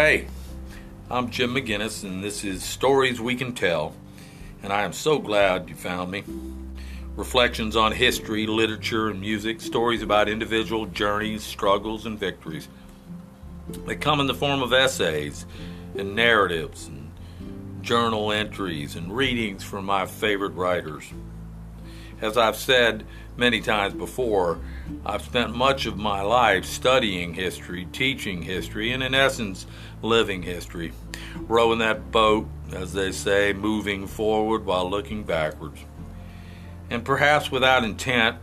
Hey, I'm Jim McGinnis, and this is Stories We Can Tell, and I am so glad you found me. Reflections on history, literature, and music, stories about individual journeys, struggles, and victories. They come in the form of essays and narratives and journal entries and readings from my favorite writers. As I've said many times before, I've spent much of my life studying history, teaching history, and in essence, living history. Rowing that boat, as they say, moving forward while looking backwards. And perhaps without intent,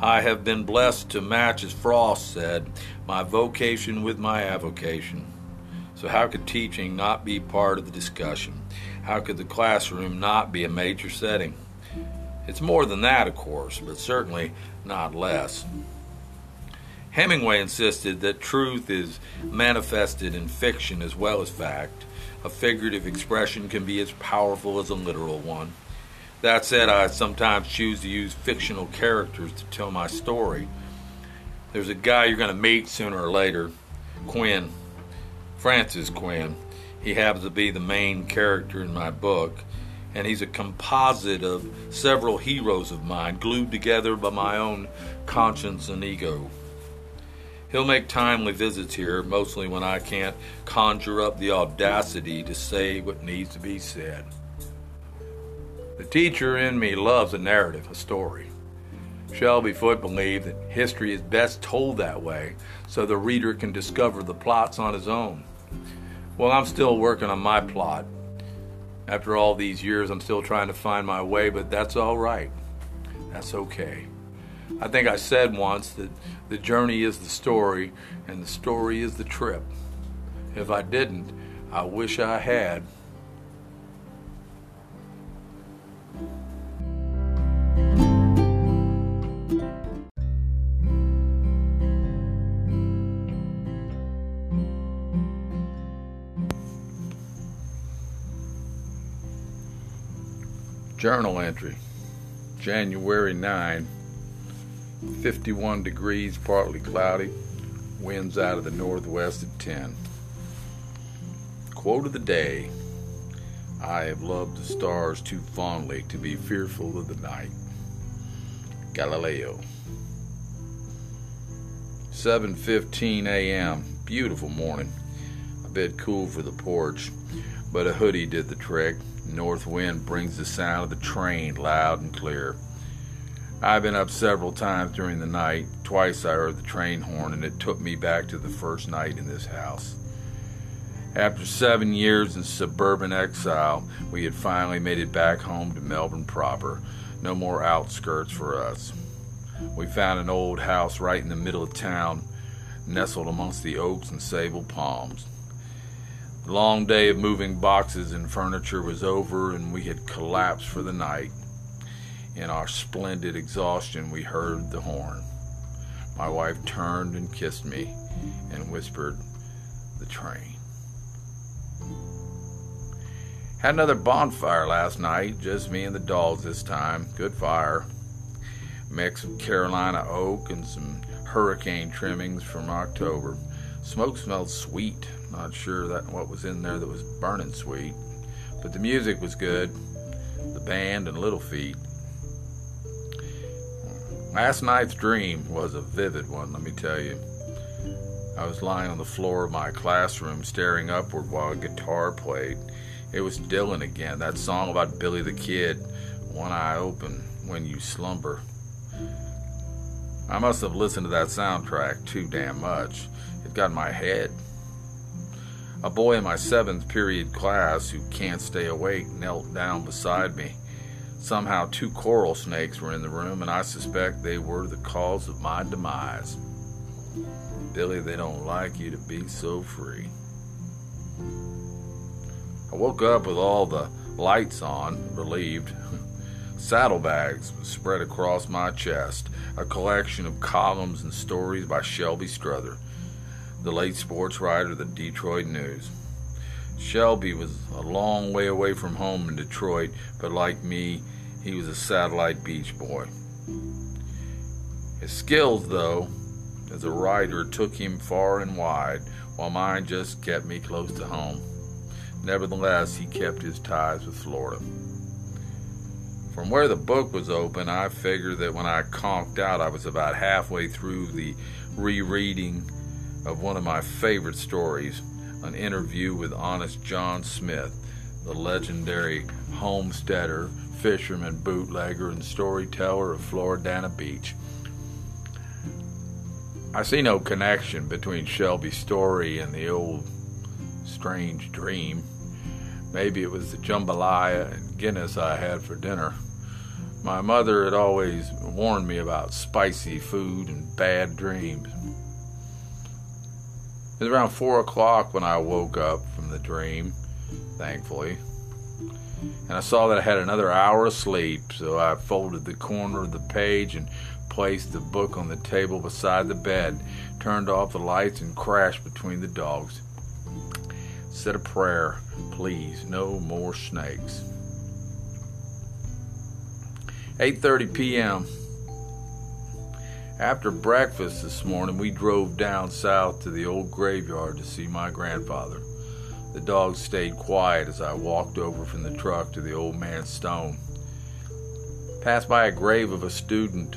I have been blessed to match, as Frost said, my vocation with my avocation. So how could teaching not be part of the discussion? How could the classroom not be a major setting? It's more than that, of course, but certainly not less. Hemingway insisted that truth is manifested in fiction as well as fact. A figurative expression can be as powerful as a literal one. That said, I sometimes choose to use fictional characters to tell my story. There's a guy you're going to meet sooner or later, Quinn, Francis Quinn. He happens to be the main character in my book. And he's a composite of several heroes of mine, glued together by my own conscience and ego. He'll make timely visits here, mostly when I can't conjure up the audacity to say what needs to be said. The teacher in me loves a narrative, a story. Shelby Foote believed that history is best told that way, so the reader can discover the plots on his own. Well, I'm still working on my plot. After all these years, I'm still trying to find my way, but that's all right. That's okay. I think I said once that the journey is the story, and the story is the trip. If I didn't, I wish I had. Journal entry, January 9, 51 degrees, partly cloudy, winds out of the northwest at 10. Quote of the day, I have loved the stars too fondly to be fearful of the night. Galileo. 7:15 a.m., beautiful morning, a bit cool for the porch, but a hoodie did the trick. North wind brings the sound of the train loud and clear. I've been up several times during the night. Twice I heard the train horn, and it took me back to the first night in this house. After 7 years in suburban exile, we had finally made it back home to Melbourne proper. No more outskirts for us. We found an old house right in the middle of town, nestled amongst the oaks and sable palms. The long day of moving boxes and furniture was over, and we had collapsed for the night. In our splendid exhaustion, we heard the horn. My wife turned and kissed me and whispered, "The train." Had another bonfire last night, just me and the dogs this time. Good fire. Mix of Carolina oak and some hurricane trimmings from October. Smoke smelled sweet. Not sure what was in there that was burning sweet, but the music was good, the band and little feet. Last night's dream was a vivid one, let me tell you. I was lying on the floor of my classroom staring upward while a guitar played. It was Dylan again, that song about Billy the Kid, One Eye Open When You Slumber. I must have listened to that soundtrack too damn much. It got in my head. A boy in my 7th period class who can't stay awake knelt down beside me. Somehow 2 coral snakes were in the room, and I suspect they were the cause of my demise. Billy, they don't like you to be so free. I woke up with all the lights on, relieved. Saddlebags spread across my chest, a collection of columns and stories by Shelby Struther, the late sports writer of the Detroit News. Shelby was a long way away from home in Detroit, but like me, he was a satellite beach boy. His skills, though, as a writer took him far and wide, while mine just kept me close to home. Nevertheless, he kept his ties with Florida. From where the book was open, I figured that when I conked out, I was about halfway through the rereading of one of my favorite stories, an interview with Honest John Smith, the legendary homesteader, fisherman, bootlegger, and storyteller of Floridana Beach. I see no connection between Shelby's story and the old strange dream. Maybe it was the jambalaya and Guinness I had for dinner. My mother had always warned me about spicy food and bad dreams. It was around 4 o'clock when I woke up from the dream, thankfully, and I saw that I had another hour of sleep, so I folded the corner of the page and placed the book on the table beside the bed, turned off the lights, and crashed between the dogs. Said a prayer, please, no more snakes. 8:30 p.m. After breakfast this morning, we drove down south to the old graveyard to see my grandfather. The dogs stayed quiet as I walked over from the truck to the old man's stone. Passed by a grave of a student.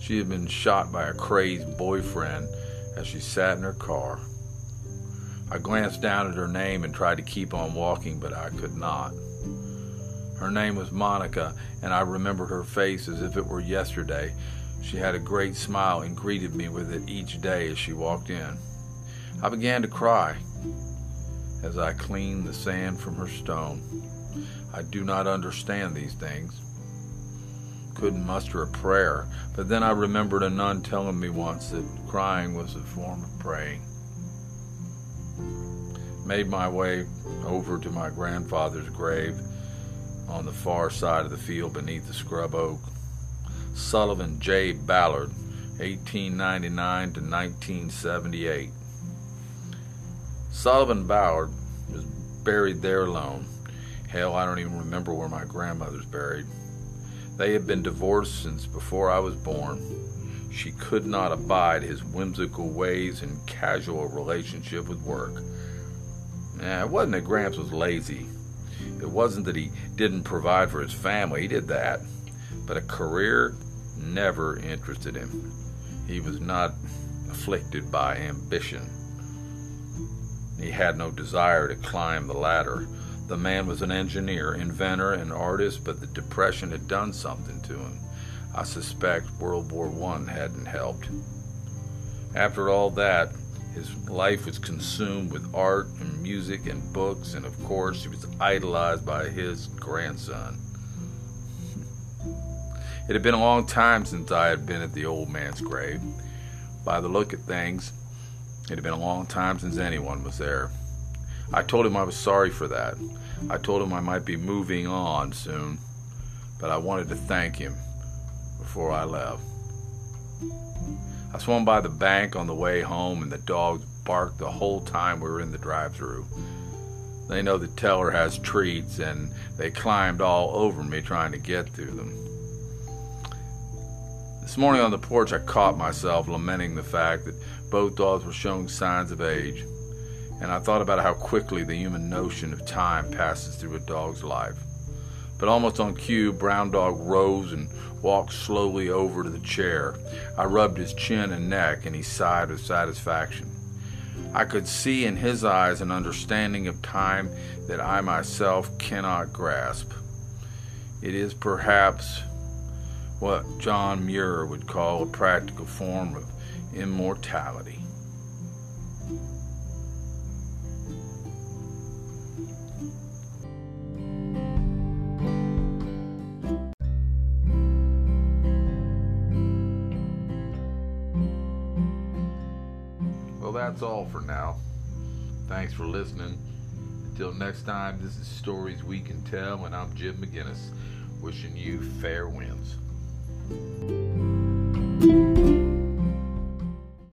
She had been shot by a crazed boyfriend as she sat in her car. I glanced down at her name and tried to keep on walking, but I could not. Her name was Monica, and I remembered her face as if it were yesterday. She had a great smile and greeted me with it each day as she walked in. I began to cry as I cleaned the sand from her stone. I do not understand these things. Couldn't muster a prayer, but then I remembered a nun telling me once that crying was a form of praying. Made my way over to my grandfather's grave on the far side of the field beneath the scrub oak. Sullivan J. Ballard, 1899 to 1978. Sullivan Ballard was buried there alone. Hell, I don't even remember where my grandmother's buried. They had been divorced since before I was born. She could not abide his whimsical ways and casual relationship with work. It wasn't that Gramps was lazy. It wasn't that he didn't provide for his family. He did that. But a career never interested him. He was not afflicted by ambition. He had no desire to climb the ladder. The man was an engineer, inventor, and artist, but the Depression had done something to him. I suspect World War I hadn't helped. After all that, his life was consumed with art and music and books, and of course, he was idolized by his grandson. It had been a long time since I had been at the old man's grave. By the look of things, it had been a long time since anyone was there. I told him I was sorry for that. I told him I might be moving on soon, but I wanted to thank him before I left. I swung by the bank on the way home, and the dogs barked the whole time we were in the drive-thru. They know the teller has treats, and they climbed all over me trying to get to them. This morning on the porch, I caught myself lamenting the fact that both dogs were showing signs of age, and I thought about how quickly the human notion of time passes through a dog's life. But almost on cue, Brown Dog rose and walked slowly over to the chair. I rubbed his chin and neck, and he sighed with satisfaction. I could see in his eyes an understanding of time that I myself cannot grasp. It is perhaps what John Muir would call a practical form of immortality. Well, that's all for now. Thanks for listening. Until next time, this is Stories We Can Tell, and I'm Jim McGinnis, wishing you fair winds. Thank you.